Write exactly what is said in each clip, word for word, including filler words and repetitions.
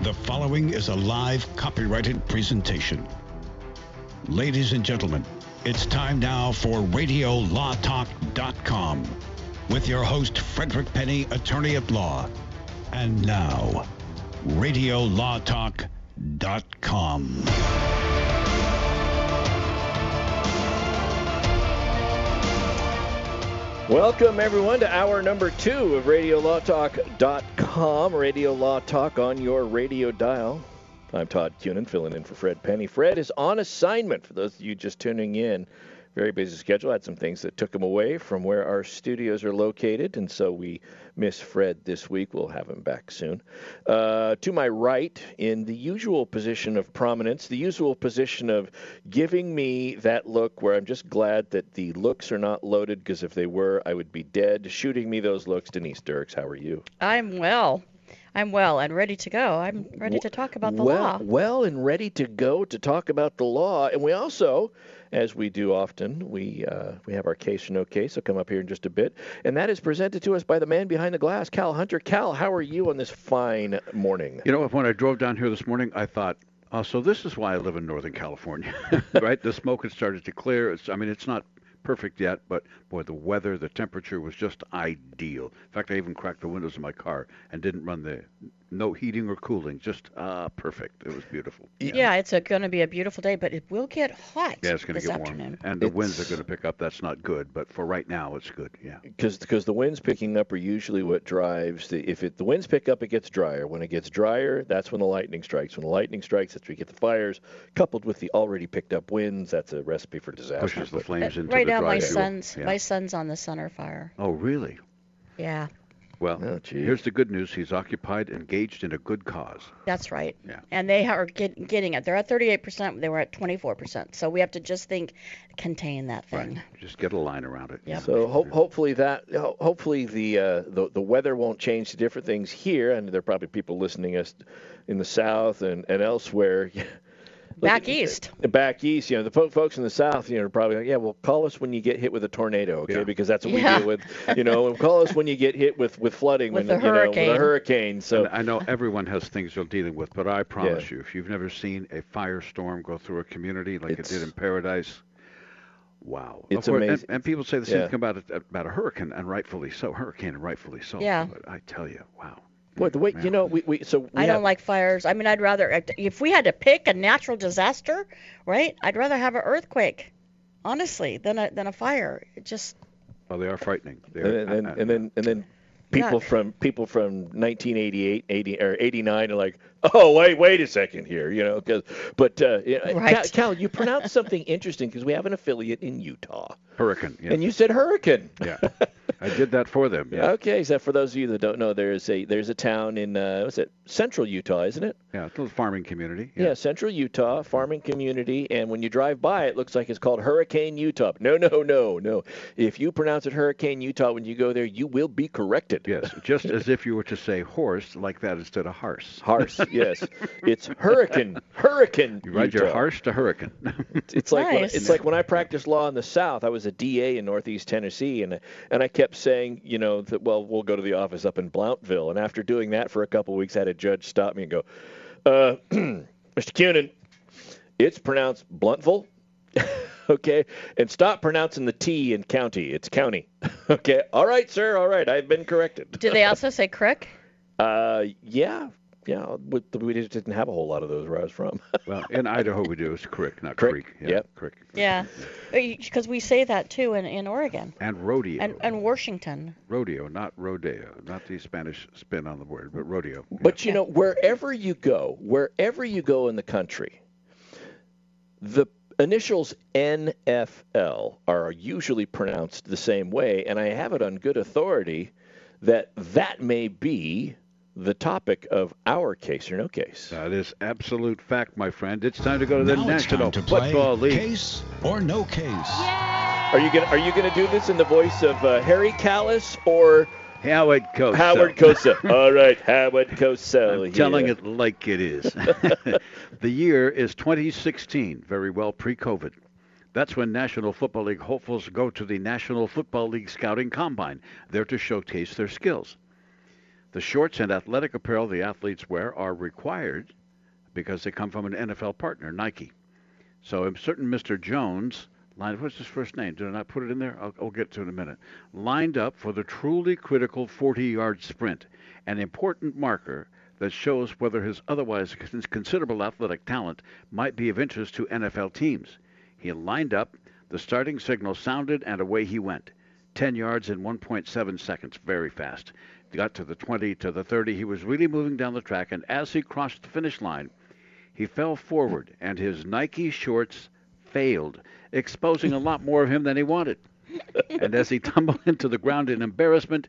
The following is a live copyrighted presentation. Ladies and gentlemen, it's time now for radio law talk dot com with your host, Frederick Penny, attorney at law. And now, radio law talk dot com. Welcome, everyone, to hour number two of radio law talk dot com. Radio Law Talk on your radio dial. I'm Todd Cunin, filling in for Fred Penny. Fred is on assignment. For those of you just tuning in, very busy schedule. I had some things that took him away from where our studios are located, and so we miss Fred this week. We'll have him back soon. Uh, to my right, in the usual position of prominence, the usual position of giving me that look where I'm just glad that the looks are not loaded, because if they were, I would be dead. Shooting me those looks, Denise Dirks, how are you? I'm well. I'm well and ready to go. I'm ready to talk about the well, law. Well and ready to go to talk about the law. And we also, as we do often, we uh, we have our case or no case. I'll come up here in just a bit. And that is presented to us by the man behind the glass, Cal Hunter. Cal, how are you on this fine morning? You know, when I drove down here this morning, I thought, oh, so this is why I live in Northern California, right? The smoke had started to clear. It's, I mean, it's not perfect yet, but boy, the weather, the temperature was just ideal. In fact, I even cracked the windows of my car and didn't run the no heating or cooling. Just uh, perfect. It was beautiful. Yeah, yeah it's going to be a beautiful day, but it will get hot. Yeah, it's going to get afternoon. warm, and the it's... winds are going to pick up. That's not good, but for right now, it's good. Yeah, because because the winds picking up are usually what drives the. If it, the winds pick up, it gets drier. When it gets drier, that's when the lightning strikes. When the lightning strikes, that's when we get the fires. Coupled with the already picked up winds, that's a recipe for disaster. Pushes the flames uh, into right the now, dry my fuel. son's yeah. my son's on the Sunner Fire. Oh, really? Yeah. Well, oh, here's the good news. He's occupied, engaged in a good cause. That's right. Yeah. And they are get, getting it. They're at thirty-eight percent. They were at twenty-four percent. So we have to just think, contain that thing. Right. Just get a line around it. Yep. So ho- hopefully that, ho- hopefully the, uh, the the weather won't change to different things here. And there are probably people listening us in the South and, and elsewhere. Back Look, east. Back east. You know, the po- folks in the South, you know, are probably like, yeah, well, call us when you get hit with a tornado, okay? Yeah. Because that's what we yeah. deal with. You know, and call us when you get hit with, with flooding, with when, a you hurricane. Know, with a hurricane. So and I know everyone has things they're dealing with, but I promise yeah. you, if you've never seen a firestorm go through a community like it's, it did in Paradise, wow. It's course, amazing. And, and people say the same yeah. thing about a, about a hurricane, and rightfully so. Hurricane, and rightfully so. Yeah. But I tell you, wow. Well, the way, you know, we, we so we I have, don't like fires. I mean, I'd rather, if we had to pick a natural disaster, right? I'd rather have an earthquake, honestly, than a than a fire. It just. Well, they are frightening. They are, and, then, I, I, and then and then people yeah. from people from nineteen eighty-eight, eighty or eighty-nine are like, oh wait, wait a second here, you know, because but uh, right. Cal, Cal, you pronounced something interesting because we have an affiliate in Utah. Hurricane. Yes. And you said hurricane. Yeah. I did that for them. Yeah. Okay, so for those of you that don't know, there's a there's a town in uh, what's it, central Utah, isn't it? Yeah, it's a little farming community. Yeah. yeah, central Utah, farming community, and when you drive by, it looks like it's called Hurricane Utah. No, no, no, no. If you pronounce it Hurricane Utah when you go there, you will be corrected. Yes, just as if you were to say horse like that instead of harse. Harse, yes. It's hurricane, hurricane. You ride Utah. Your harse to hurricane. It's, it's like nice. when, it's like when I practiced law in the South. I was a D A in Northeast Tennessee, and and I kept saying, you know, that, well, we'll go to the office up in Blountville. And after doing that for a couple of weeks, I had a judge stop me and go, uh, Mister Cunin, it's pronounced Blountville. okay? And stop pronouncing the T in county. It's county. Okay? All right, sir. All right. I've been corrected. Do they also say crick? Uh, yeah. Yeah. We, we just didn't have a whole lot of those where I was from. Well, in Idaho we do. It's crick, not creek. Yeah, yep. Crick. Yeah. Because we say that, too, in, in Oregon. And rodeo. And, and Washington. Rodeo, not rodeo. Not the Spanish spin on the word, but rodeo. But, yeah. you know, wherever you go, wherever you go in the country, the initials N F L are usually pronounced the same way, and I have it on good authority that that may be the topic of our case or no case. That is absolute fact, my friend. It's time to go to the now National to Football League. Case or no case. Yay! Are you gonna Are you gonna do this in the voice of uh, Harry Callis or Howard Cosell? Howard Cosell. All right, Howard Cosell. I'm here. Telling it like it is. The year is twenty sixteen, very well pre-COVID. That's when National Football League hopefuls go to the National Football League Scouting Combine, there to showcase their skills. The shorts and athletic apparel the athletes wear are required because they come from an N F L partner, Nike. So a certain Mister Jones... What's his first name? Did I not put it in there? I'll, I'll get to it in a minute. Lined up for the truly critical forty-yard sprint, an important marker that shows whether his otherwise considerable athletic talent might be of interest to N F L teams. He lined up, the starting signal sounded, and away he went. Ten yards in one point seven seconds, very fast. He got to the twenty, to the thirty. He was really moving down the track, and as he crossed the finish line, he fell forward, and his Nike shorts failed, exposing a lot more of him than he wanted. And as he tumbled into the ground in embarrassment,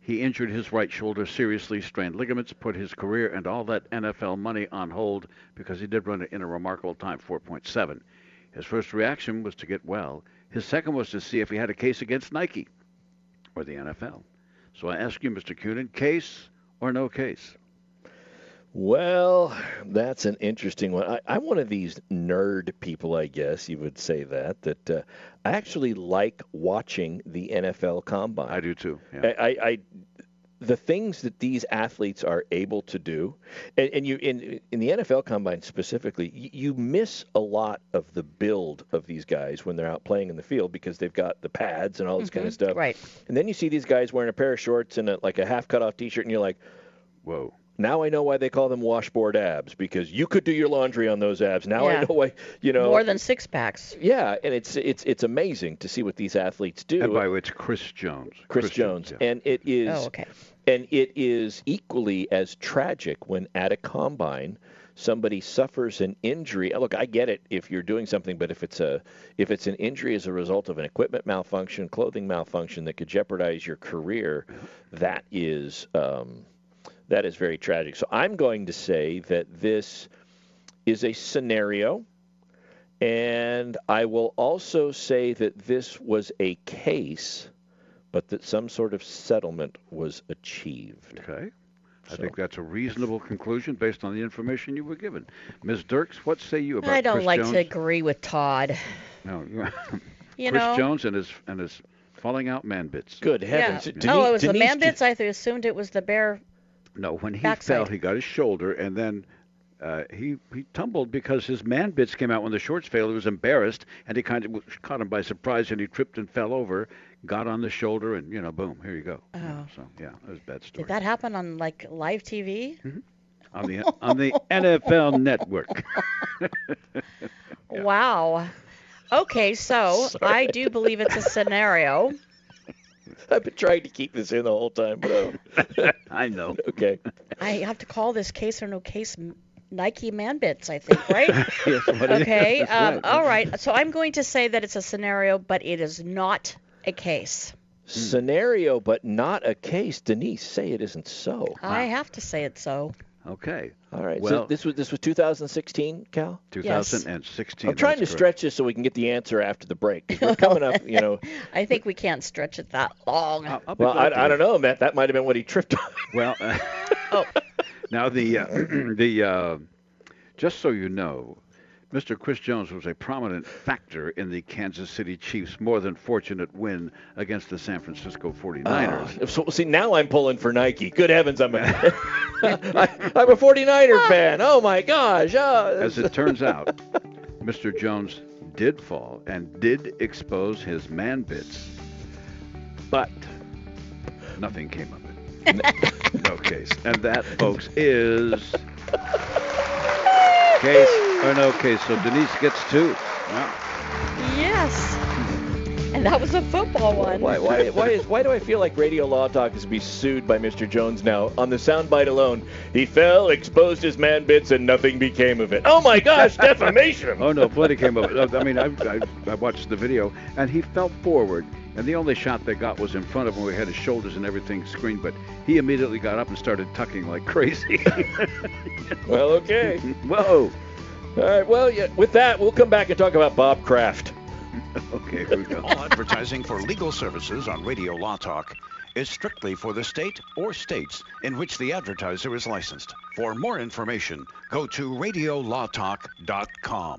he injured his right shoulder seriously, strained ligaments, put his career and all that N F L money on hold because he did run it in a remarkable time, four point seven. His first reaction was to get well. His second was to see if he had a case against Nike or the N F L. So I ask you, Mister Cunin, case or no case? Well, that's an interesting one. I, I'm one of these nerd people, I guess you would say that, that uh, I actually like watching the N F L Combine. I do, too. Yeah. I, I, I the things that these athletes are able to do, and, and you in in the N F L Combine specifically, you, you miss a lot of the build of these guys when they're out playing in the field because they've got the pads and all this mm-hmm. kind of stuff. Right. And then you see these guys wearing a pair of shorts and a, like a half-cut-off T-shirt, and you're like, whoa. Now I know why they call them washboard abs, because you could do your laundry on those abs. Now yeah. I know why, you know. More than six packs. Yeah, and it's it's it's amazing to see what these athletes do. And by the way, it's Chris Jones. Chris, Chris Jones. Jones yeah. And it is oh, okay. And it is equally as tragic when at a combine somebody suffers an injury. Look, I get it if you're doing something, but if it's a if it's an injury as a result of an equipment malfunction, clothing malfunction that could jeopardize your career, that is um, That is very tragic. So I'm going to say that this is a scenario, and I will also say that this was a case, but that some sort of settlement was achieved. Okay. I so. think that's a reasonable conclusion based on the information you were given. Miz Dirks, what say you about Chris Jones? I don't Chris like Jones? to agree with Todd. No. you Chris know. Jones and his and his falling out man bits. Good heavens. Yeah. Denise, oh, it was Denise, the man bits? I assumed it was the bear. No, when he Backside. fell, he got his shoulder, and then uh, he he tumbled because his man bits came out when the shorts failed. He was embarrassed, and he kind of caught him by surprise, and he tripped and fell over, got on the shoulder, and, you know, boom, here you go. Oh. You know, so, yeah, it was a bad story. Did that happen on, like, live T V? Mm-hmm. On the on the N F L Network. yeah. Wow. Okay, so Sorry. I do believe it's a scenario. I've been trying to keep this in the whole time, bro. I know. Okay. I have to call this case or no case Nike Man Bits, I think, right? yes, what okay. It is. Um, right. All right. So I'm going to say that it's a scenario, but it is not a case. Scenario, but not a case. Denise, say it isn't so. I wow. have to say it so. Okay. All right. Well, so this was this was two thousand sixteen, Cal? two thousand sixteen. Yes. I'm trying to correct. stretch this so we can get the answer after the break. We're coming up, you know. I think we can't stretch it that long. I'll, I'll well, I, I don't know, Matt. That might have been what he tripped on. Well, uh, oh. now the uh, the uh, just so you know, Mister Chris Jones was a prominent factor in the Kansas City Chiefs' more than fortunate win against the San Francisco forty-niners. Uh, so, see, now I'm pulling for Nike. Good heavens, I'm a, I, I'm a forty-niner fan. Oh, my gosh. Oh. As it turns out, Mister Jones did fall and did expose his man bits, but nothing came of it. No case. And that, folks, is case or no case. So Denise gets two. Wow. Yes. And that was a football one. Why why, why, is, why do I feel like Radio Law Talk is to be sued by Mister Jones now? On the soundbite alone, he fell, exposed his man bits, and nothing became of it. Oh, my gosh, defamation. Oh, no, plenty came of it. I mean, I, I, I watched the video, and he fell forward, and the only shot they got was in front of him. We had his shoulders and everything screened, but he immediately got up and started tucking like crazy. Well, okay. Whoa. All right, well, yeah, with that, we'll come back and talk about Bob Kraft. Okay, here we go. All advertising for legal services on Radio Law Talk is strictly for the state or states in which the advertiser is licensed. For more information, go to radio law talk dot com.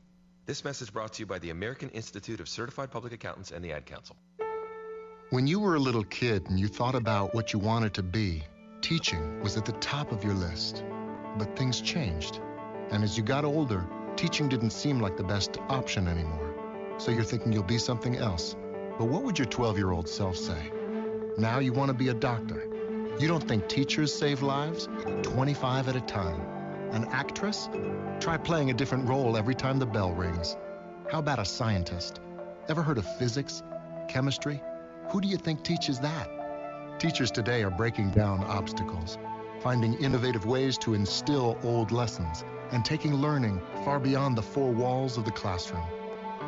This message brought to you by the American Institute of Certified Public Accountants and the Ad Council. When you were a little kid and you thought about what you wanted to be, teaching was at the top of your list. But things changed. And as you got older, teaching didn't seem like the best option anymore. So you're thinking you'll be something else. But what would your twelve-year-old self say? Now you want to be a doctor. You don't think teachers save lives? twenty-five at a time. An actress? Try playing a different role every time the bell rings. How about a scientist? Ever heard of physics? Chemistry? Who do you think teaches that? Teachers today are breaking down obstacles, finding innovative ways to instill old lessons, and taking learning far beyond the four walls of the classroom.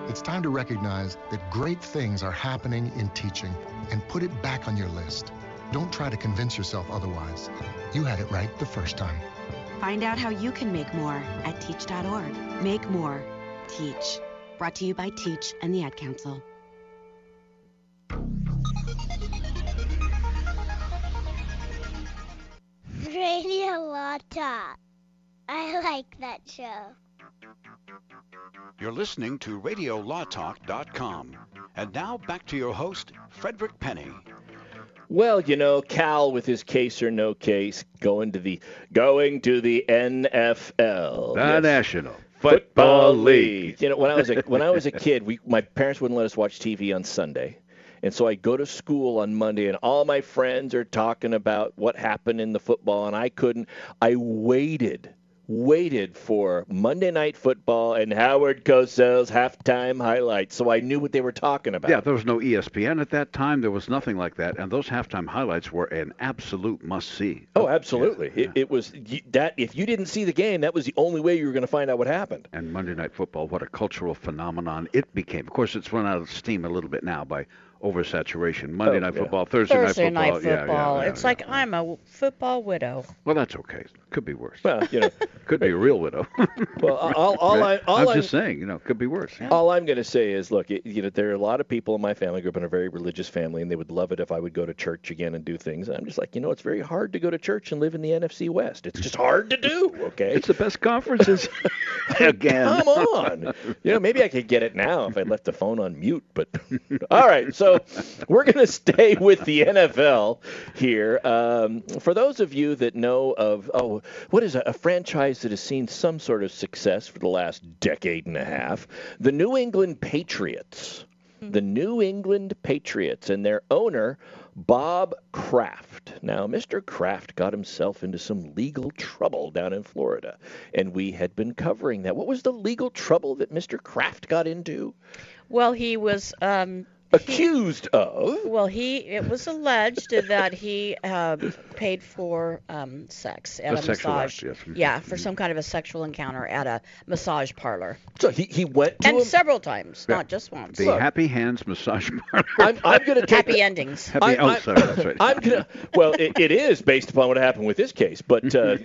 It's time to recognize that great things are happening in teaching and put it back on your list. Don't try to convince yourself otherwise. You had it right the first time. Find out how you can make more at teach dot org. Make more. Teach. Brought to you by TEACH and the Ad Council. Radio Law Talk. I like that show. You're listening to radio law talk dot com. And now back to your host, Frederick Penny. Well, you know, Cal with his case or no case, going to the going to the N F L, the yes. National Football, Football League. League. You know, when I was a, when I was a kid, we my parents wouldn't let us watch T V on Sunday. And so I go to school on Monday, and all my friends are talking about what happened in the football, and I couldn't. I waited, waited for Monday Night Football and Howard Cosell's halftime highlights, so I knew what they were talking about. Yeah, there was no E S P N at that time. There was nothing like that, and those halftime highlights were an absolute must-see. Oh, absolutely. Yeah. It, it was that if you didn't see the game, that was the only way you were going to find out what happened. And Monday Night Football, what a cultural phenomenon it became. Of course, it's run out of steam a little bit now by oversaturation. Monday oh, night yeah. football, Thursday, Thursday night football. Night football. Yeah, yeah, yeah, it's yeah, like yeah. I'm a football widow. Well, that's okay. Could be worse. Well, you know, could be a real widow. Well, all, all I, all I'm, I'm just saying, you know, could be worse. Yeah. All I'm going to say is, look, it, you know, there are a lot of people in my family group in a very religious family, and they would love it if I would go to church again and do things. And I'm just like, you know, it's very hard to go to church and live in the N F C West. It's just hard to do. Okay. It's the best conferences. Again. Come on. You know, maybe I could get it now if I left the phone on mute. But all right, so. So we're going to stay with the N F L here. Um, for those of you that know of, oh, what is a, a franchise that has seen some sort of success for the last decade and a half? The New England Patriots. The New England Patriots and their owner, Bob Kraft. Now, Mister Kraft got himself into some legal trouble down in Florida, and we had been covering that. What was the legal trouble that Mister Kraft got into? Well, he was... Um... accused of well he it was alleged that he uh, paid for um, sex at a, a massage yes. yeah for some kind of a sexual encounter at a massage parlor. So he, he went to and a, several times yeah. not just once. The Look, Happy Hands Massage Parlor. I'm, I'm going to take happy that, endings. Happy, I'm, oh, I'm, sorry, that's right. I'm gonna well it, it is based upon what happened with this case, but uh,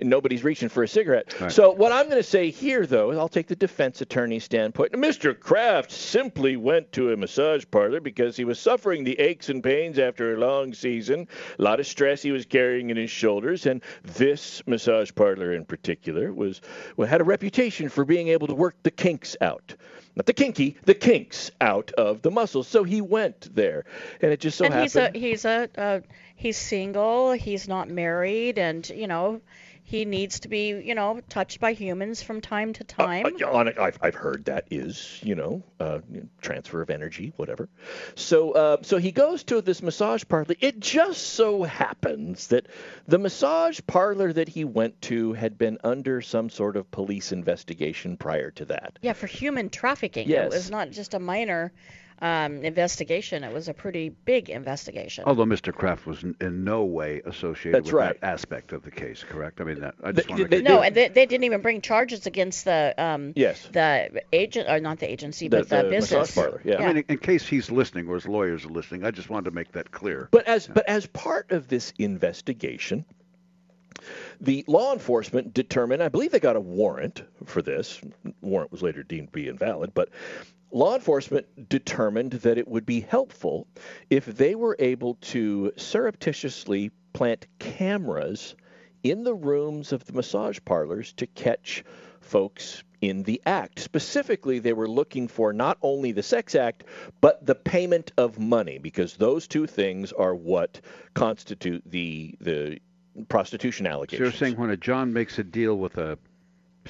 nobody's reaching for a cigarette. Right. So what I'm going to say here, though, is I'll take the defense attorney's standpoint. Mister Kraft simply went to a massage parlor because he was suffering the aches and pains after a long season, a lot of stress he was carrying in his shoulders, and this massage parlor in particular was well, had a reputation for being able to work the kinks out. Not the kinky, the kinks out of the muscles. So he went there, and it just so and happened. He's a, he's a uh, he's single. He's not married, and you know. He needs to be, you know, touched by humans from time to time. Uh, I've, I've heard that is, you know, uh, transfer of energy, whatever. So uh, so he goes to this massage parlor. It just so happens that the massage parlor that he went to had been under some sort of police investigation prior to that. Yeah, for human trafficking. Yes. It was not just a minor Um, investigation. It was a pretty big investigation. Although Mister Kraft was in, in no way associated That's with right. that aspect of the case, correct? I mean, that, I just the, the, no, and they, they didn't even bring charges against the um, yes. the agent, or not the agency, the, but the, the business. Massage parlor. Yeah. yeah. I mean, in case he's listening or his lawyers are listening, I just wanted to make that clear. But as yeah. but as part of this investigation, the law enforcement determined, I believe they got a warrant for this. Warrant was later deemed to be invalid, but. Law enforcement determined that it would be helpful if they were able to surreptitiously plant cameras in the rooms of the massage parlors to catch folks in the act. Specifically, they were looking for not only the sex act, but the payment of money, because those two things are what constitute the the prostitution allegations. So you're saying when a John makes a deal with a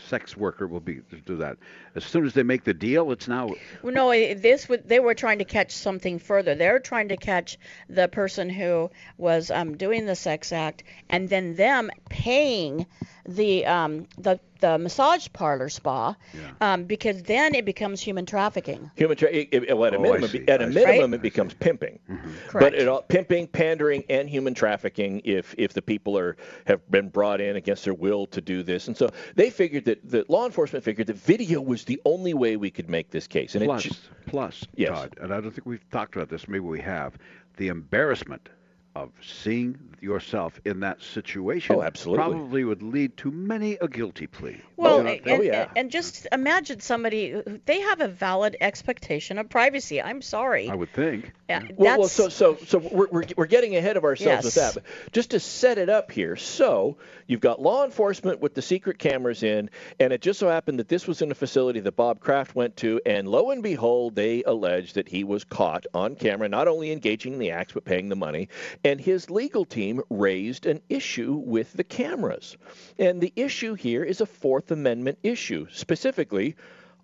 sex worker will be to do that. As soon as they make the deal, it's now. Well, no, this they were trying to catch something further. They're trying to catch the person who was um, doing the sex act, and then them paying the um, the the massage parlor spa, yeah. um, because then it becomes human trafficking. Human tra- it, it, well, at a oh, minimum, at a minimum right? it becomes pimping. Mm-hmm. Correct. But it all, pimping, pandering, and human trafficking if if the people are have been brought in against their will to do this. And so they figured that the law enforcement figured that video was the only way we could make this case. And plus, it ju- plus, yes. Todd, and I don't think we've talked about this. Maybe we have. The embarrassment of seeing yourself in that situation oh, absolutely. probably would lead to many a guilty plea. Well, oh, and, oh, yeah. and just imagine somebody, they have a valid expectation of privacy. I'm sorry. I would think. Uh, well, well, so so so we're, we're, we're getting ahead of ourselves yes. with that. But just to set it up here, so you've got law enforcement with the secret cameras in, and it just so happened that this was in a facility that Bob Kraft went to, and lo and behold, they allege that he was caught on camera, not only engaging in the acts, but paying the money. And his legal team raised an issue with the cameras. And the issue here is a Fourth Amendment issue. Specifically,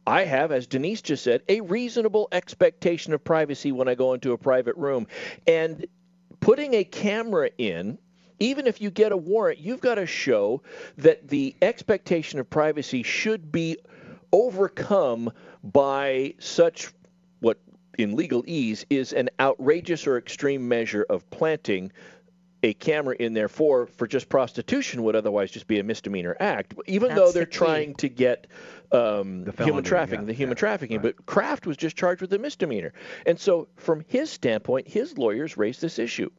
I have, as Denise just said, a reasonable expectation of privacy when I go into a private room. And putting a camera in, even if you get a warrant, you've got to show that the expectation of privacy should be overcome by such what in legal ease is an outrageous or extreme measure of planting a camera in there for, for just prostitution would otherwise just be a misdemeanor act, even That's though they're the trying to get um, the felony, human trafficking, yeah, the human yeah, trafficking. Right. But Kraft was just charged with a misdemeanor. And so from his standpoint, his lawyers raised this issue.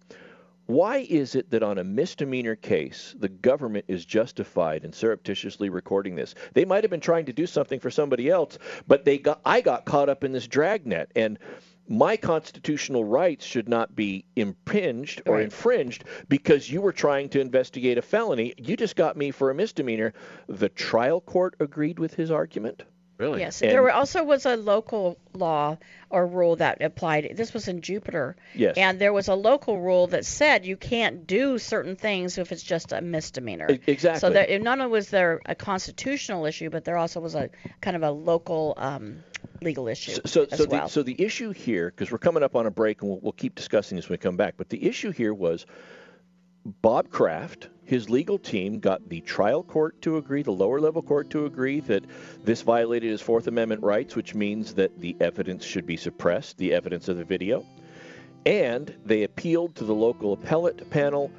Why is it that on a misdemeanor case, the government is justified in surreptitiously recording this? They might have been trying to do something for somebody else, but they got, I got caught up in this dragnet, and my constitutional rights should not be impinged or right. infringed because you were trying to investigate a felony. You just got me for a misdemeanor. The trial court agreed with his argument. Really? Yes. And there were also was a local law or rule that applied. This was in Jupiter. Yes. And there was a local rule that said you can't do certain things if it's just a misdemeanor. Exactly. So there, not only was there a constitutional issue, but there also was a kind of a local um, legal issue so, so, as so well. The, so the issue here, because we're coming up on a break and we'll, we'll keep discussing this when we come back, but the issue here was Bob Kraft, his legal team, got the trial court to agree, the lower level court to agree that this violated his Fourth Amendment rights, which means that the evidence should be suppressed, the evidence of the video. And they appealed to the local appellate panel,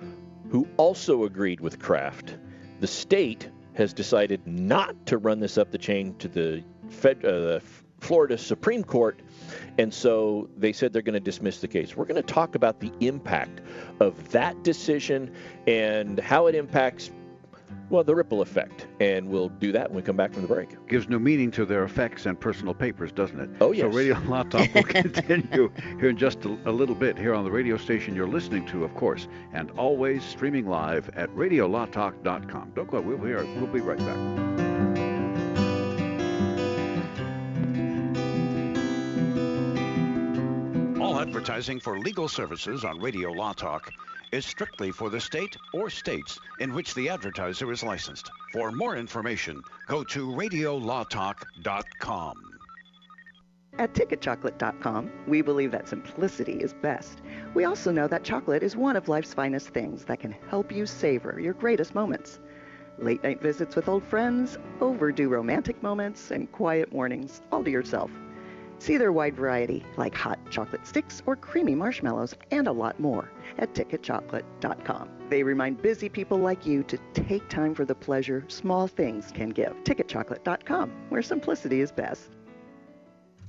who also agreed with Kraft. The state has decided not to run this up the chain to the Fed, uh, the Florida Supreme Court, and so they said they're going to dismiss the case. We're going to talk about the impact of that decision and how it impacts, well, the ripple effect. And we'll do that when we come back from the break. Gives new meaning to their effects and personal papers, doesn't it? Oh, yes. So Radio Law Talk will continue here in just a, a little bit here on the radio station you're listening to, of course, and always streaming live at radio law talk dot com. Don't go. We'll be, we'll be right back. Advertising for legal services on Radio Law Talk is strictly for the state or states in which the advertiser is licensed. For more information, go to radio law talk dot com. At ticket chocolate dot com, we believe that simplicity is best. We also know that chocolate is one of life's finest things that can help you savor your greatest moments. Late night visits with old friends, overdue romantic moments, and quiet mornings all to yourself. See their wide variety, like hot chocolate sticks or creamy marshmallows, and a lot more at ticket chocolate dot com. They remind busy people like you to take time for the pleasure small things can give. ticket chocolate dot com, where simplicity is best.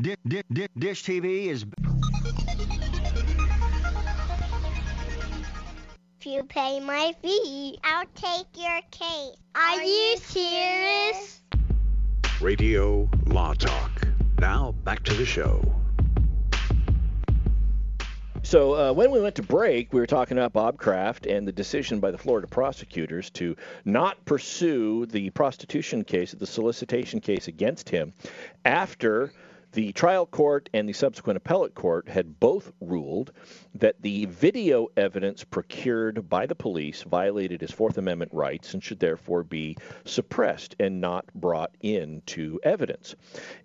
Dish, dish, dish, dish T V is... If you pay my fee, I'll take your case. Are, Are you serious? Radio Law Talk. Now back to the show. So uh, when we went to break, we were talking about Bob Kraft and the decision by the Florida prosecutors to not pursue the prostitution case, the solicitation case against him, after the trial court and the subsequent appellate court had both ruled that the video evidence procured by the police violated his Fourth Amendment rights and should therefore be suppressed and not brought into evidence.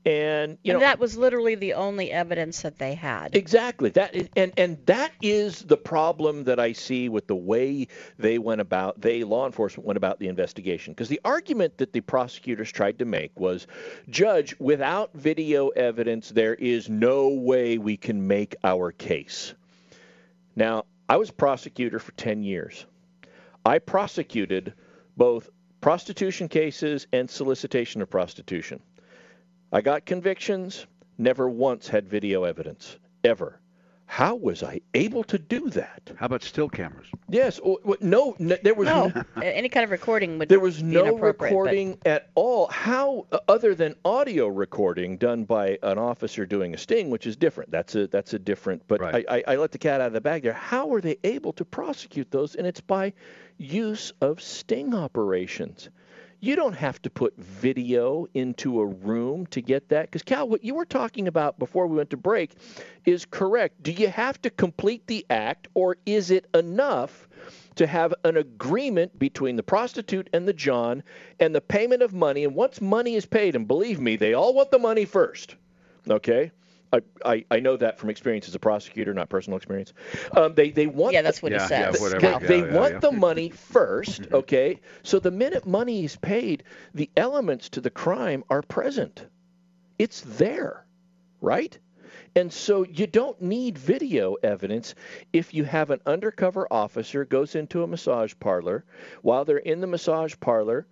And you know, and that was literally the only evidence that they had. Exactly. That is, and and that is the problem that I see with the way they went about, they law enforcement went about the investigation. Because the argument that the prosecutors tried to make was, Judge, without video evidence, Evidence, there is no way we can make our case. Now, I was a prosecutor for ten years. I prosecuted both prostitution cases and solicitation of prostitution. I got convictions, never once had video evidence, ever. How was I able to do that? How about still cameras? Yes. Or, no, no, there was no. no any kind of recording would be inappropriate. There was no recording but... at all. How, other than audio recording done by an officer doing a sting, which is different. That's a that's a different, but right. I, I, I let the cat out of the bag there. How were they able to prosecute those? And it's by use of sting operations. You don't have to put video into a room to get that. Because, Cal, what you were talking about before we went to break is correct. Do you have to complete the act, or is it enough to have an agreement between the prostitute and the John and the payment of money? And once money is paid, and believe me, they all want the money first, okay? I, I, I know that from experience as a prosecutor, not personal experience. Um, they they want yeah, that's what he said. Yeah, yeah, they yeah, want yeah. the money first, okay? So the minute money is paid, the elements to the crime are present. It's there, right? And so you don't need video evidence if you have an undercover officer goes into a massage parlor. While they're in the massage parlor,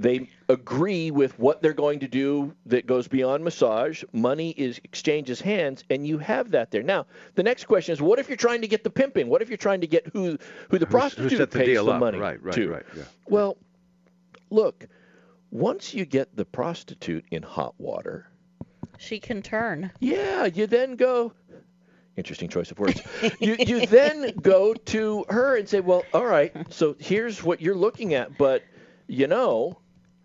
they agree with what they're going to do that goes beyond massage. Money is exchanges hands, and you have that there. Now, the next question is, what if you're trying to get the pimping? What if you're trying to get who who the Who's, prostitute who set the pays deal the up. money right, right, to? Right, yeah. Well, look, once you get the prostitute in hot water, she can turn. Yeah, you then go. Interesting choice of words. you you then go to her and say, well, all right, so here's what you're looking at, but you know,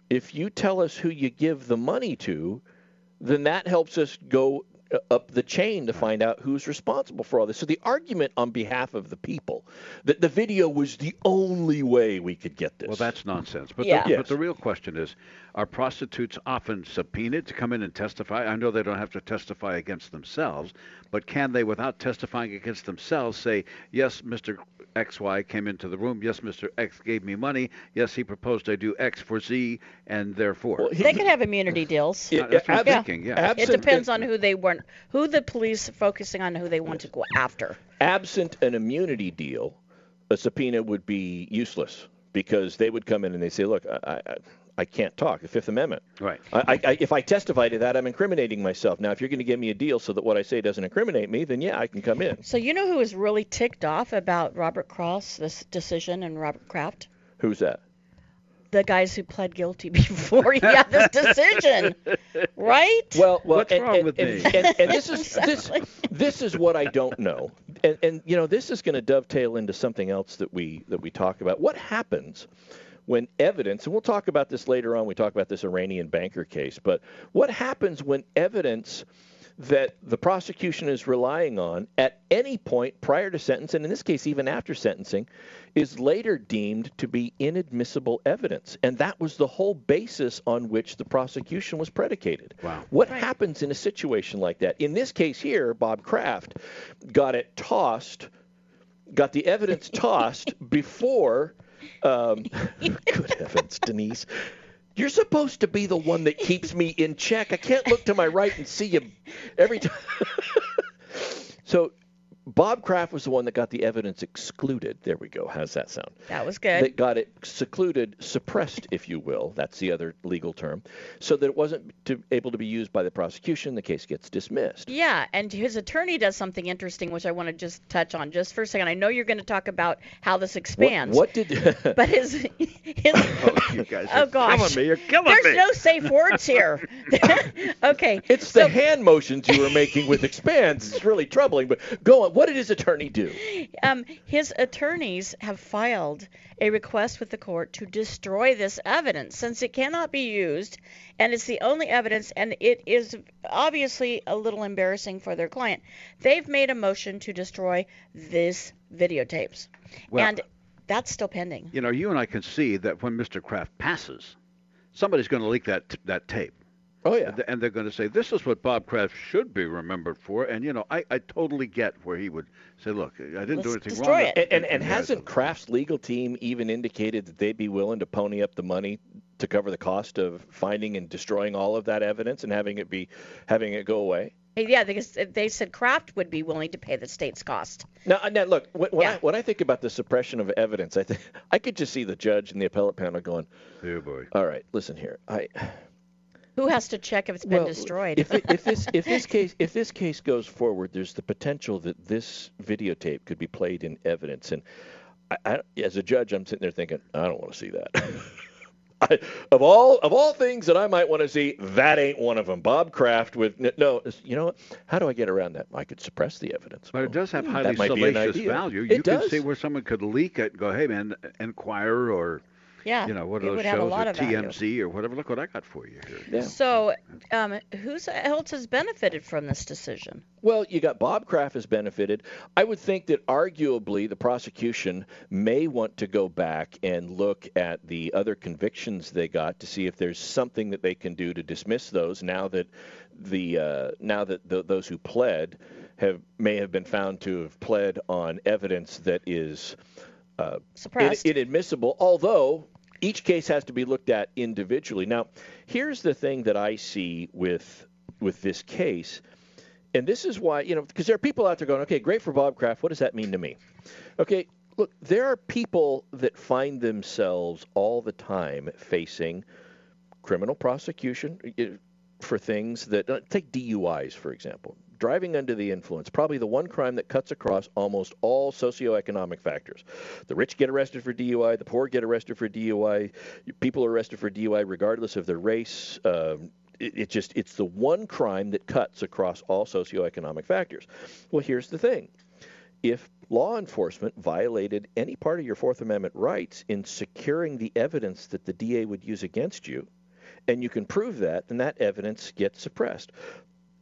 if you tell us who you give the money to, then that helps us go up the chain to find out who's responsible for all this. So the argument on behalf of the people that the video was the only way we could get this. Well, that's nonsense. But, yeah. the, yes. but the real question is, are prostitutes often subpoenaed to come in and testify? I know they don't have to testify against themselves, but can they, without testifying against themselves, say, yes, Mister X Y came into the room, yes, Mister X gave me money, yes, he proposed I do X for Z, and therefore. Well, they could have immunity deals. It, that's what I'm thinking, yeah. Absent, it depends on who they weren't, who the police focusing on who they want to go after. Absent an immunity deal, a subpoena would be useless because they would come in and they say, look, I... I I can't talk. The Fifth Amendment. Right. I, I, if I testify to that, I'm incriminating myself. Now, if you're going to give me a deal so that what I say doesn't incriminate me, then, yeah, I can come in. So you know who is really ticked off about Robert Cross, this decision, and Robert Kraft? Who's that? The guys who pled guilty before he had this decision, right? Well, well what's and, wrong and, with and, me? And, and, and this is exactly. this this is what I don't know, and and you know this is going to dovetail into something else that we that we talk about. What happens when evidence, and we'll talk about this later on, we talk about this Iranian banker case, but what happens when evidence that the prosecution is relying on at any point prior to sentence, and in this case even after sentencing, is later deemed to be inadmissible evidence. And that was the whole basis on which the prosecution was predicated. Wow. What right. happens in a situation like that? In this case here, Bob Kraft got it tossed, got the evidence tossed before, um, good heavens, Denise, you're supposed to be the one that keeps me in check. I can't look to my right and see you every time. So Bob Kraft was the one that got the evidence excluded. There we go. How's that sound? That was good. That got it secluded, suppressed, if you will. That's the other legal term. So that it wasn't to, able to be used by the prosecution. The case gets dismissed. Yeah, and his attorney does something interesting, which I want to just touch on just for a second. I know you're going to talk about how this expands. What, what did – But his, his – Oh, you guys are oh gosh. killing me. You're killing There's me. There's no safe words here. Okay. It's so, the hand motions you were making with expands. It's really troubling, but go on. What did his attorney do? Um, his attorneys have filed a request with the court to destroy this evidence since it cannot be used, and it's the only evidence, and it is obviously a little embarrassing for their client. They've made a motion to destroy these videotapes, well, and that's still pending. You know, you and I can see that when Mister Kraft passes, somebody's going to leak that that tape. Oh, yeah. And they're going to say, this is what Bob Kraft should be remembered for. And, you know, I, I totally get where he would say, look, I didn't Let's do anything destroy wrong. It. And, and, and hasn't Kraft's legal team even indicated that they'd be willing to pony up the money to cover the cost of finding and destroying all of that evidence and having it be having it go away? Yeah, because they said Kraft would be willing to pay the state's cost. Now, now look, when, when, yeah. I, when I think about the suppression of evidence, I, th- I could just see the judge and the appellate panel going, oh, boy. All right, listen here. I... Who has to check if it's been well, destroyed? if, it, if this if this case if this case goes forward, there's the potential that this videotape could be played in evidence. And I, I, as a judge, I'm sitting there thinking, I don't want to see that. I, of all of all things that I might want to see, that ain't one of them. Bob Kraft with no, you know, how do I get around that? I could suppress the evidence. But well, it does have highly salacious value. It you does. Can see where someone could leak it and go, hey man, inquire or. Yeah, you know, what it those would have a lot of T M Z value. Or whatever. Look what I got for you here. Yeah. So um, who else has benefited from this decision? Well, you got Bob Kraft has benefited. I would think that arguably the prosecution may want to go back and look at the other convictions they got to see if there's something that they can do to dismiss those now that the uh, now that the, those who pled have may have been found to have pled on evidence that is uh, suppressed, inadmissible, although each case has to be looked at individually. Now, here's the thing that I see with with this case, and this is why, you know, because there are people out there going, okay, great for Bob Kraft. What does that mean to me? Okay, look, there are people that find themselves all the time facing criminal prosecution for things that, take D U Is, for example. Driving under the influence, probably the one crime that cuts across almost all socioeconomic factors. The rich get arrested for D U I. The poor get arrested for D U I. People are arrested for D U I regardless of their race. Uh, it, it just it's the one crime that cuts across all socioeconomic factors. Well, here's the thing. If law enforcement violated any part of your Fourth Amendment rights in securing the evidence that the D A would use against you, and you can prove that, then that evidence gets suppressed.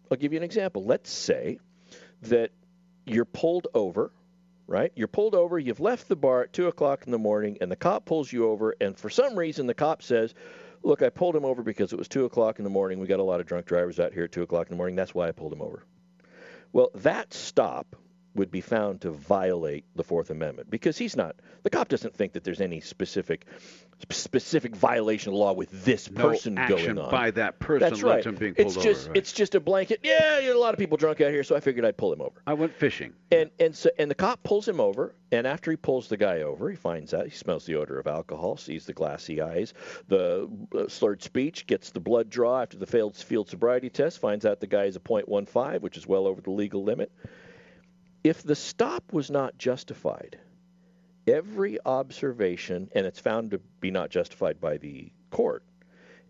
I'll give you an example. Let's say that you're pulled over, right? You're pulled over. You've left the bar at two o'clock in the morning, and the cop pulls you over. And for some reason, the cop says, look, I pulled him over because it was two o'clock in the morning. We got a lot of drunk drivers out here at two o'clock in the morning. That's why I pulled him over. Well, that stop would be found to violate the Fourth Amendment because he's not – the cop doesn't think that there's any specific specific violation of law with this no person going on. No action by that person. That's right. Him being pulled it's just over, right? It's just a blanket. Yeah, you know, a lot of people drunk out here, so I figured I'd pull him over. I went fishing. And and so and the cop pulls him over, and after he pulls the guy over, he finds out, he smells the odor of alcohol, sees the glassy eyes, the slurred speech, gets the blood draw after the failed field sobriety test, finds out the guy is a point one five, which is well over the legal limit. If the stop was not justified, every observation, and it's found to be not justified by the court,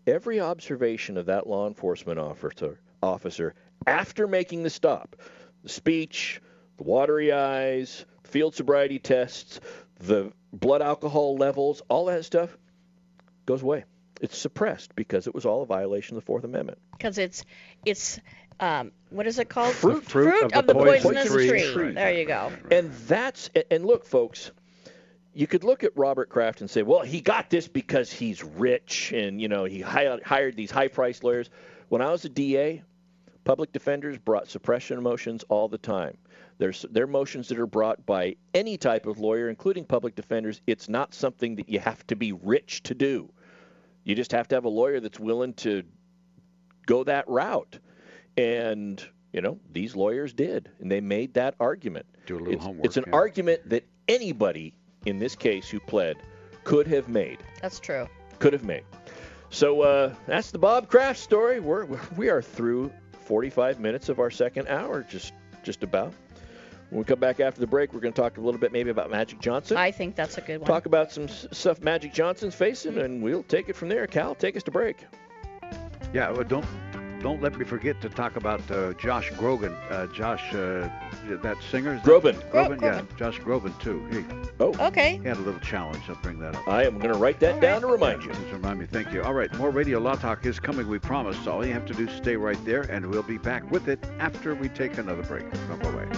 every observation of that law enforcement officer, officer after making the stop, the speech, the watery eyes, field sobriety tests, the blood alcohol levels, all that stuff goes away. It's suppressed because it was all a violation of the Fourth Amendment. Because it's it's Um, what is it called? Fruit, fruit, fruit of, of the, the poisonous, poisonous tree. tree. There you go. And that's and look, folks, you could look at Robert Kraft and say, well, he got this because he's rich and, you know, he hired these high-priced lawyers. When I was a D A, public defenders brought suppression motions all the time. There's, they're motions that are brought by any type of lawyer, including public defenders. It's not something that you have to be rich to do. You just have to have a lawyer that's willing to go that route. And, you know, these lawyers did, and they made that argument. Do a little it's, homework. It's an yeah. argument that anybody in this case who pled could have made. That's true. Could have made. So uh, that's the Bob Kraft story. We're, we are through forty-five minutes of our second hour, just just about. When we come back after the break, we're going to talk a little bit maybe about Magic Johnson. I think that's a good one. Talk about some stuff Magic Johnson's facing, and we'll take it from there. Cal, take us to break. Yeah, well, don't don't let me forget to talk about uh, Josh Groban. Uh, Josh, uh, that singer? Groban. That? Groban, Groban, yeah. Josh Groban, too. He, oh. Okay. He had a little challenge. I'll bring that up. I am going to write that all down right. to remind yeah, you. Just remind me. Thank you. All right. More Radio Law Talk is coming, we promise. All you have to do is stay right there, and we'll be back with it after we take another break. Don't go away.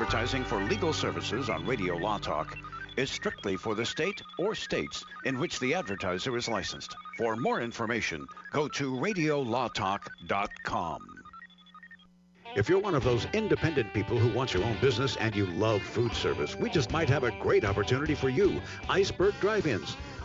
Advertising for legal services on Radio Law Talk is strictly for the state or states in which the advertiser is licensed. For more information, go to radio law talk dot com. If you're one of those independent people who wants your own business and you love food service, we just might have a great opportunity for you. Iceberg Drive-Ins.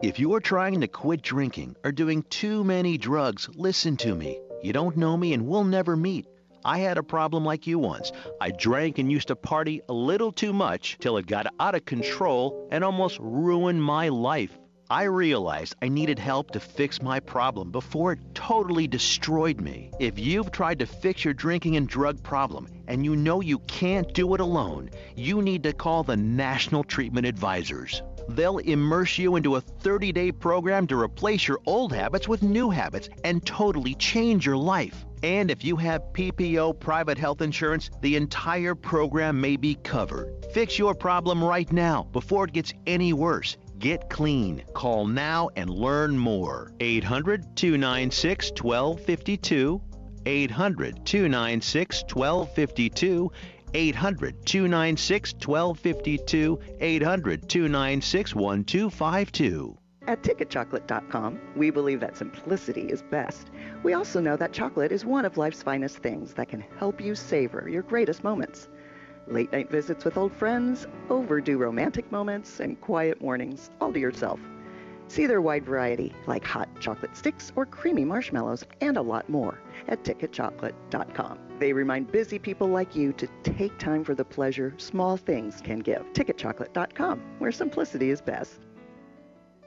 If you're trying to quit drinking or doing too many drugs, listen to me. You don't know me and we'll never meet. I had a problem like you once. I drank and used to party a little too much till it got out of control and almost ruined my life. I realized I needed help to fix my problem before it totally destroyed me. If you've tried to fix your drinking and drug problem and you know you can't do it alone, you need to call the National Treatment Advisors. They'll immerse you into a thirty-day program to replace your old habits with new habits and totally change your life. And if you have P P O private health insurance, the entire program may be covered. Fix your problem right now before it gets any worse. Get clean. Call now and learn more. eight hundred two nine six one two five two. eight hundred two nine six one two five two. eight hundred two nine six one two five two, eight hundred two nine six one two five two. At ticket chocolate dot com, we believe that simplicity is best. We also know that chocolate is one of life's finest things that can help you savor your greatest moments. Late night visits with old friends, overdue romantic moments, and quiet mornings all to yourself. See their wide variety, like hot chocolate sticks or creamy marshmallows, and a lot more at ticket chocolate dot com. They remind busy people like you to take time for the pleasure small things can give. ticket chocolate dot com, where simplicity is best.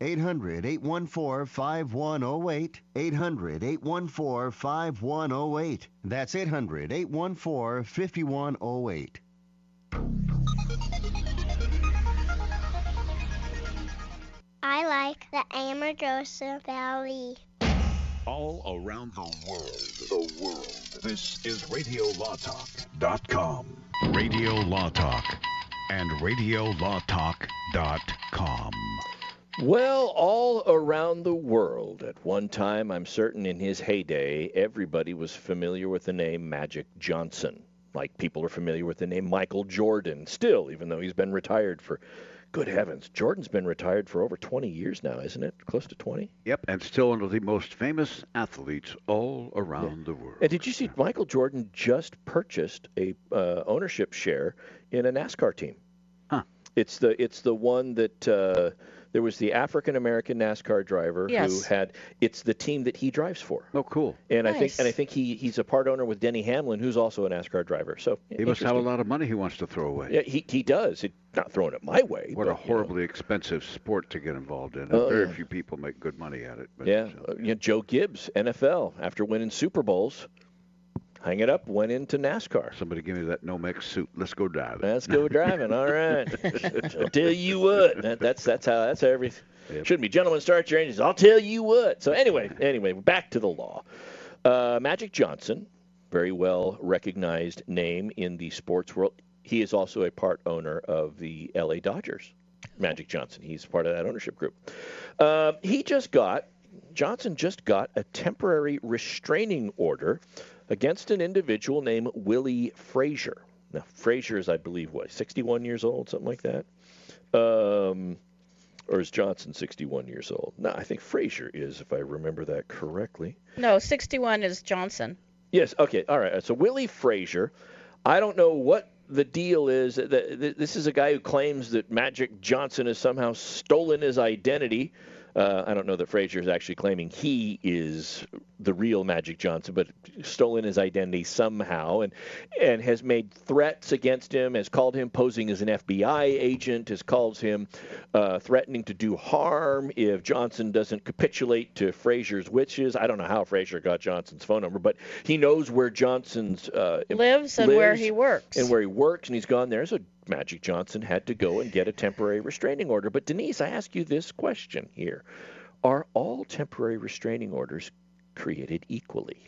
eight hundred, eight one four, five one zero eight. eight hundred, eight one four, five one zero eight. That's eight hundred, eight one four, five one zero eight. I like the Amargosa Valley. All around the world, the world. This is radio law talk dot com. Radio Law Talk and radio law talk dot com. Well, all around the world, at one time, I'm certain in his heyday, everybody was familiar with the name Magic Johnson, like people are familiar with the name Michael Jordan still, even though he's been retired for, good heavens, Jordan's been retired for over twenty years now, isn't it? Close to twenty? Yep, and still one of the most famous athletes all around yeah. the world. And did you see Michael Jordan just purchased a uh, ownership share in a NASCAR team? Huh. It's the, it's the one that... Uh, There was the African-American NASCAR driver yes. who had, it's the team that he drives for. Oh, cool. And nice. I think and I think he, he's a part owner with Denny Hamlin, who's also a NASCAR driver. So he must have a lot of money he wants to throw away. Yeah, he, he does. It, not throwing it my way. What but, a horribly you know. expensive sport to get involved in. Uh, Very yeah. few people make good money at it. But, yeah. So. You know, Joe Gibbs, N F L, after winning Super Bowls, hang it up, went into NASCAR. Somebody give me that Nomex suit. Let's go driving. Let's go driving. All right. I'll tell you what. That, that's that's how that's how everything. Yep. Shouldn't be. Gentlemen, start your engines. I'll tell you what. So anyway, anyway, back to the law. Uh, Magic Johnson, very well recognized name in the sports world. He is also a part owner of the L A. Dodgers. Magic Johnson. He's part of that ownership group. Uh, he just got, Johnson just got a temporary restraining order against an individual named Willie Frazier. Now, Frazier is, I believe, what, sixty-one years old, something like that? Um, or is Johnson sixty-one years old? No, I think Frazier is, if I remember that correctly. No, sixty-one is Johnson. Yes, okay, all right. So Willie Frazier, I don't know what the deal is. This is a guy who claims that Magic Johnson has somehow stolen his identity. Uh, I don't know that Frazier is actually claiming he is the real Magic Johnson, but stolen his identity somehow and and has made threats against him, has called him posing as an F B I agent, has called him uh, threatening to do harm if Johnson doesn't capitulate to Frazier's wishes. I don't know how Frazier got Johnson's phone number, but he knows where Johnson's uh, lives and lives where he works. And where he works, and he's gone there. So Magic Johnson had to go and get a temporary restraining order. But, Denise, I ask you this question here. Are all temporary restraining orders created equally?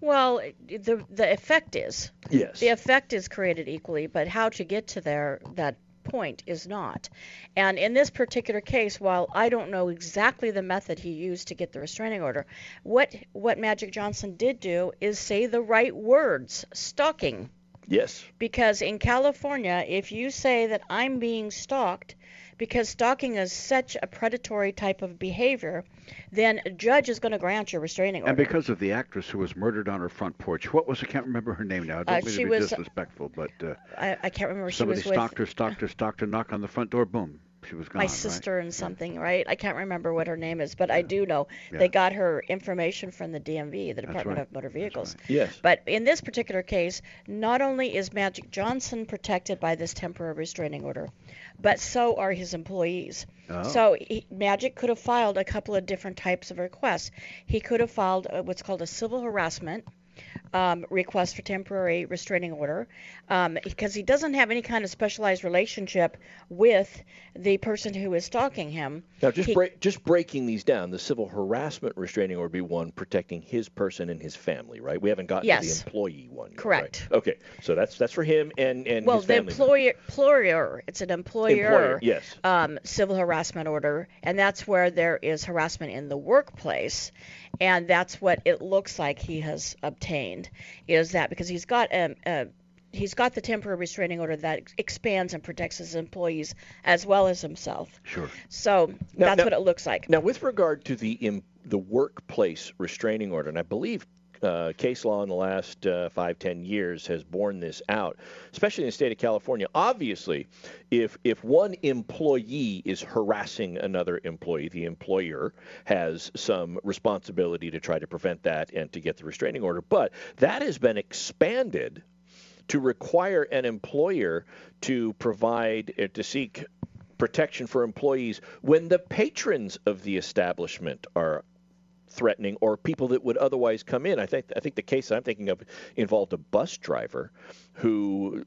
Well, the the effect is. Yes. The effect is created equally, but how to get to there, that point is not. And in this particular case, while I don't know exactly the method he used to get the restraining order, what what Magic Johnson did do is say the right words, stalking. Yes. Because in California, if you say that I'm being stalked, because stalking is such a predatory type of behavior, then a judge is going to grant your restraining order. And because of the actress who was murdered on her front porch, what was, I can't remember her name now. I don't uh, mean to be was, disrespectful, but uh, I, I can't remember. Somebody she was stalked with, her, stalked her, stalked her, knock on the front door, boom. She was gone, my sister right? and something, right? I can't remember what her name is, but yeah. I do know yeah. they got her information from the D M V, the Department right. of Motor Vehicles. Right. Yes. But in this particular case, not only is Magic Johnson protected by this temporary restraining order, but so are his employees. Oh. So he, Magic could have filed a couple of different types of requests. He could have filed what's called a civil harassment, um, request for temporary restraining order um, because he doesn't have any kind of specialized relationship with the person who is stalking him. Now, just he, break, just breaking these down, the civil harassment restraining order would be one protecting his person and his family, right? We haven't gotten yes. to the employee one yet, correct. Right? Okay, so that's that's for him and, and well, his family. Well, the employer, employer, it's an employer, employer yes. um, civil harassment order, and that's where there is harassment in the workplace. And that's what it looks like he has obtained, is that because he's got a, a, he's got the temporary restraining order that expands and protects his employees as well as himself. Sure. So now, that's now, what it looks like. Now, with regard to the in, the workplace restraining order, and I believe uh, case law in the last uh, five, ten years has borne this out, especially in the state of California. Obviously, if if one employee is harassing another employee, the employer has some responsibility to try to prevent that and to get the restraining order. But that has been expanded to require an employer to provide, uh, to seek protection for employees when the patrons of the establishment are threatening or people that would otherwise come in. I think I think the case I'm thinking of involved a bus driver who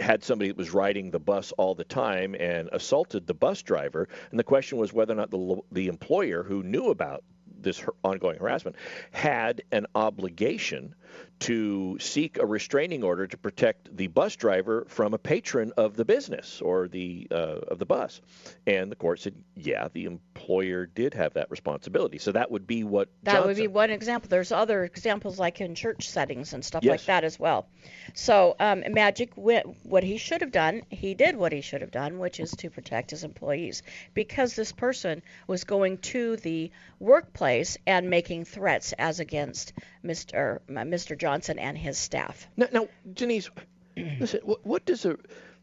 had somebody that was riding the bus all the time and assaulted the bus driver. And the question was whether or not the the employer who knew about this ongoing harassment had an obligation to seek a restraining order to protect the bus driver from a patron of the business or the uh, of the bus. And the court said, yeah, the employer did have that responsibility. So that would be what That Johnson... would be one example. There's other examples like in church settings and stuff yes. like that as well. So um, Magic, what he should have done, he did what he should have done, which is to protect his employees, because this person was going to the workplace and making threats as against Mister Mister Johnson and his staff. Now, now Denise, listen, what, what does a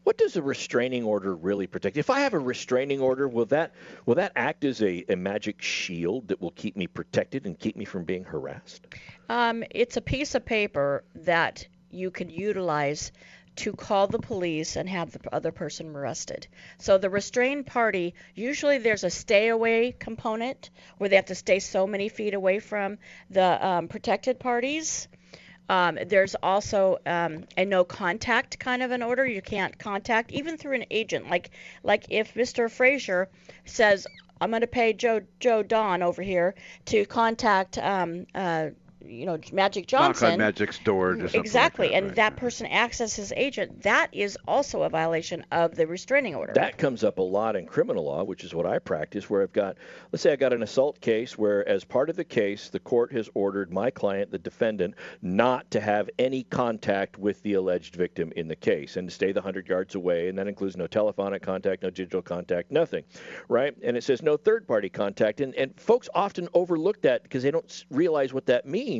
what does a restraining order really protect? If I have a restraining order, will that will that act as a, a magic shield that will keep me protected and keep me from being harassed? Um, it's a piece of paper that you can utilize to call the police and have the other person arrested. So the restrained party, usually there's a stay away component where they have to stay so many feet away from the um, protected parties. Um, there's also um, a no contact kind of an order. You can't contact, even through an agent. Like like if Mister Frazier says, I'm going to pay Joe Joe Don over here to contact um, uh, you know, Magic Johnson. Knock on Magic's door. Exactly, like that, and right? that person accesses his agent. That is also a violation of the restraining order. That comes up a lot in criminal law, which is what I practice, where I've got, let's say I've got an assault case where as part of the case, the court has ordered my client, the defendant, not to have any contact with the alleged victim in the case and to stay the one hundred yards away, and that includes no telephonic contact, no digital contact, nothing, right? And it says no third-party contact, and, and folks often overlook that because they don't realize what that means.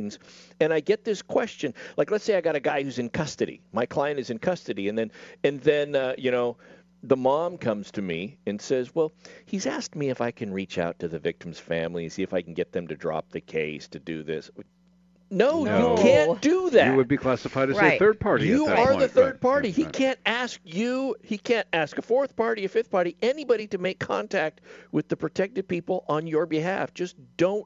And I get this question, like, let's say I got a guy who's in custody. My client is in custody. And then, and then uh, you know, the mom comes to me and says, well, he's asked me if I can reach out to the victim's family and see if I can get them to drop the case, to do this. No, no. You can't do that. You would be classified as right. a third party. You at that are point. the third right. party. That's he right. can't ask you. He can't ask a fourth party, a fifth party, anybody to make contact with the protected people on your behalf. Just don't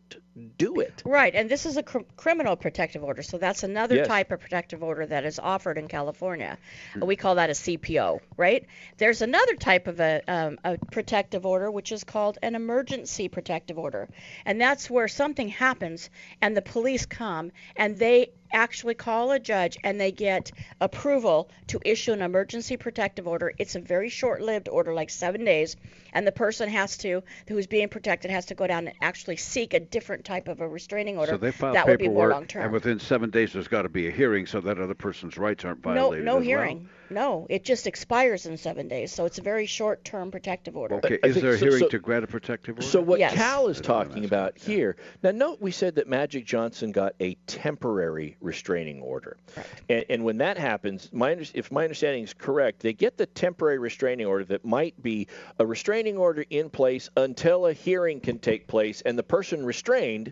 do it. Right, and this is a cr- criminal protective order, so that's another yes. type of protective order that is offered in California. Mm. We call that a C P O, right? There's another type of a, um, a protective order, which is called an emergency protective order, and that's where something happens and the police come and they actually call a judge and they get approval to issue an emergency protective order. It's a very short-lived order, like seven days, and the person has to, who's being protected, has to go down and actually seek a different type of a restraining order. So they file that would be more long-term. And within seven days, there's got to be a hearing so that other person's rights aren't violated. No, no hearing. Well. No, it just expires in seven days, so it's a very short-term protective order. Okay, is think, there a so, hearing so, to grant a protective order? So what yes. Cal is talking about yeah. here, now note we said that Magic Johnson got a temporary restraining order. Right. And, and when that happens, my, if my understanding is correct, they get the temporary restraining order that might be a restraining order in place until a hearing can take place, and the person restrained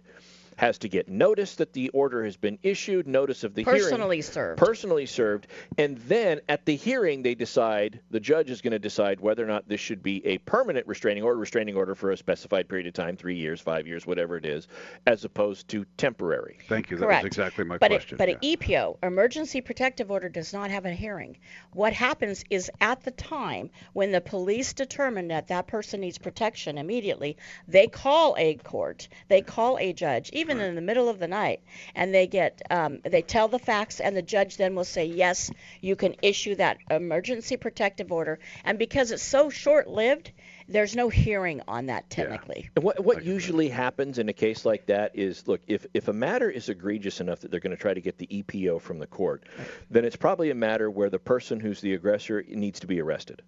has to get notice that the order has been issued, notice of the hearing. Personally served. Personally served. And then at the hearing, they decide, the judge is going to decide whether or not this should be a permanent restraining order, restraining order for a specified period of time, three years, five years, whatever it is, as opposed to temporary. Thank you. That Correct. was exactly my but question. It, but yeah. an E P O, Emergency Protective Order, does not have a hearing. What happens is at the time when the police determine that that person needs protection immediately, they call a court, they call a judge, even right. in the middle of the night, and they get um, they tell the facts, and the judge then will say, yes, you can issue that emergency protective order. And because it's so short-lived, there's no hearing on that technically. Yeah. And what what usually happens in a case like that is, look, if, if a matter is egregious enough that they're going to try to get the E P O from the court, then it's probably a matter where the person who's the aggressor needs to be arrested.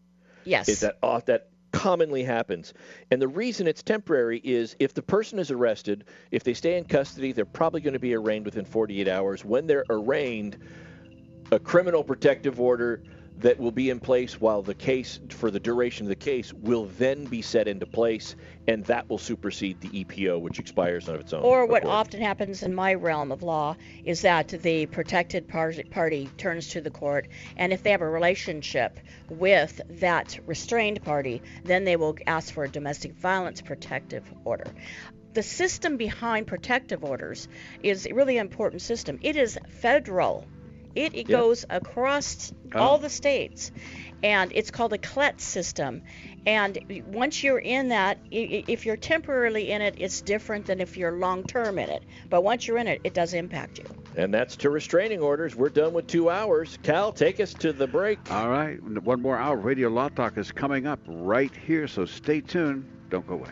Yes. Is that off that? Commonly happens. And the reason it's temporary is if the person is arrested, if they stay in custody, they're probably going to be arraigned within forty-eight hours. When they're arraigned, a criminal protective order that will be in place while the case, for the duration of the case, will then be set into place, and that will supersede the E P O, which expires on its own. Or what accord. Often happens in my realm of law is that the protected party turns to the court, and if they have a relationship with that restrained party, then they will ask for a domestic violence protective order. The system behind protective orders is a really important system. It is federal. It, it yeah. goes across oh. all the states, and it's called a C L E T system. And once you're in that, if you're temporarily in it, it's different than if you're long-term in it. But once you're in it, it does impact you. And that's to restraining orders. We're done with two hours. Cal, take us to the break. All right. One more hour. Radio Law Talk is coming up right here, so stay tuned. Don't go away.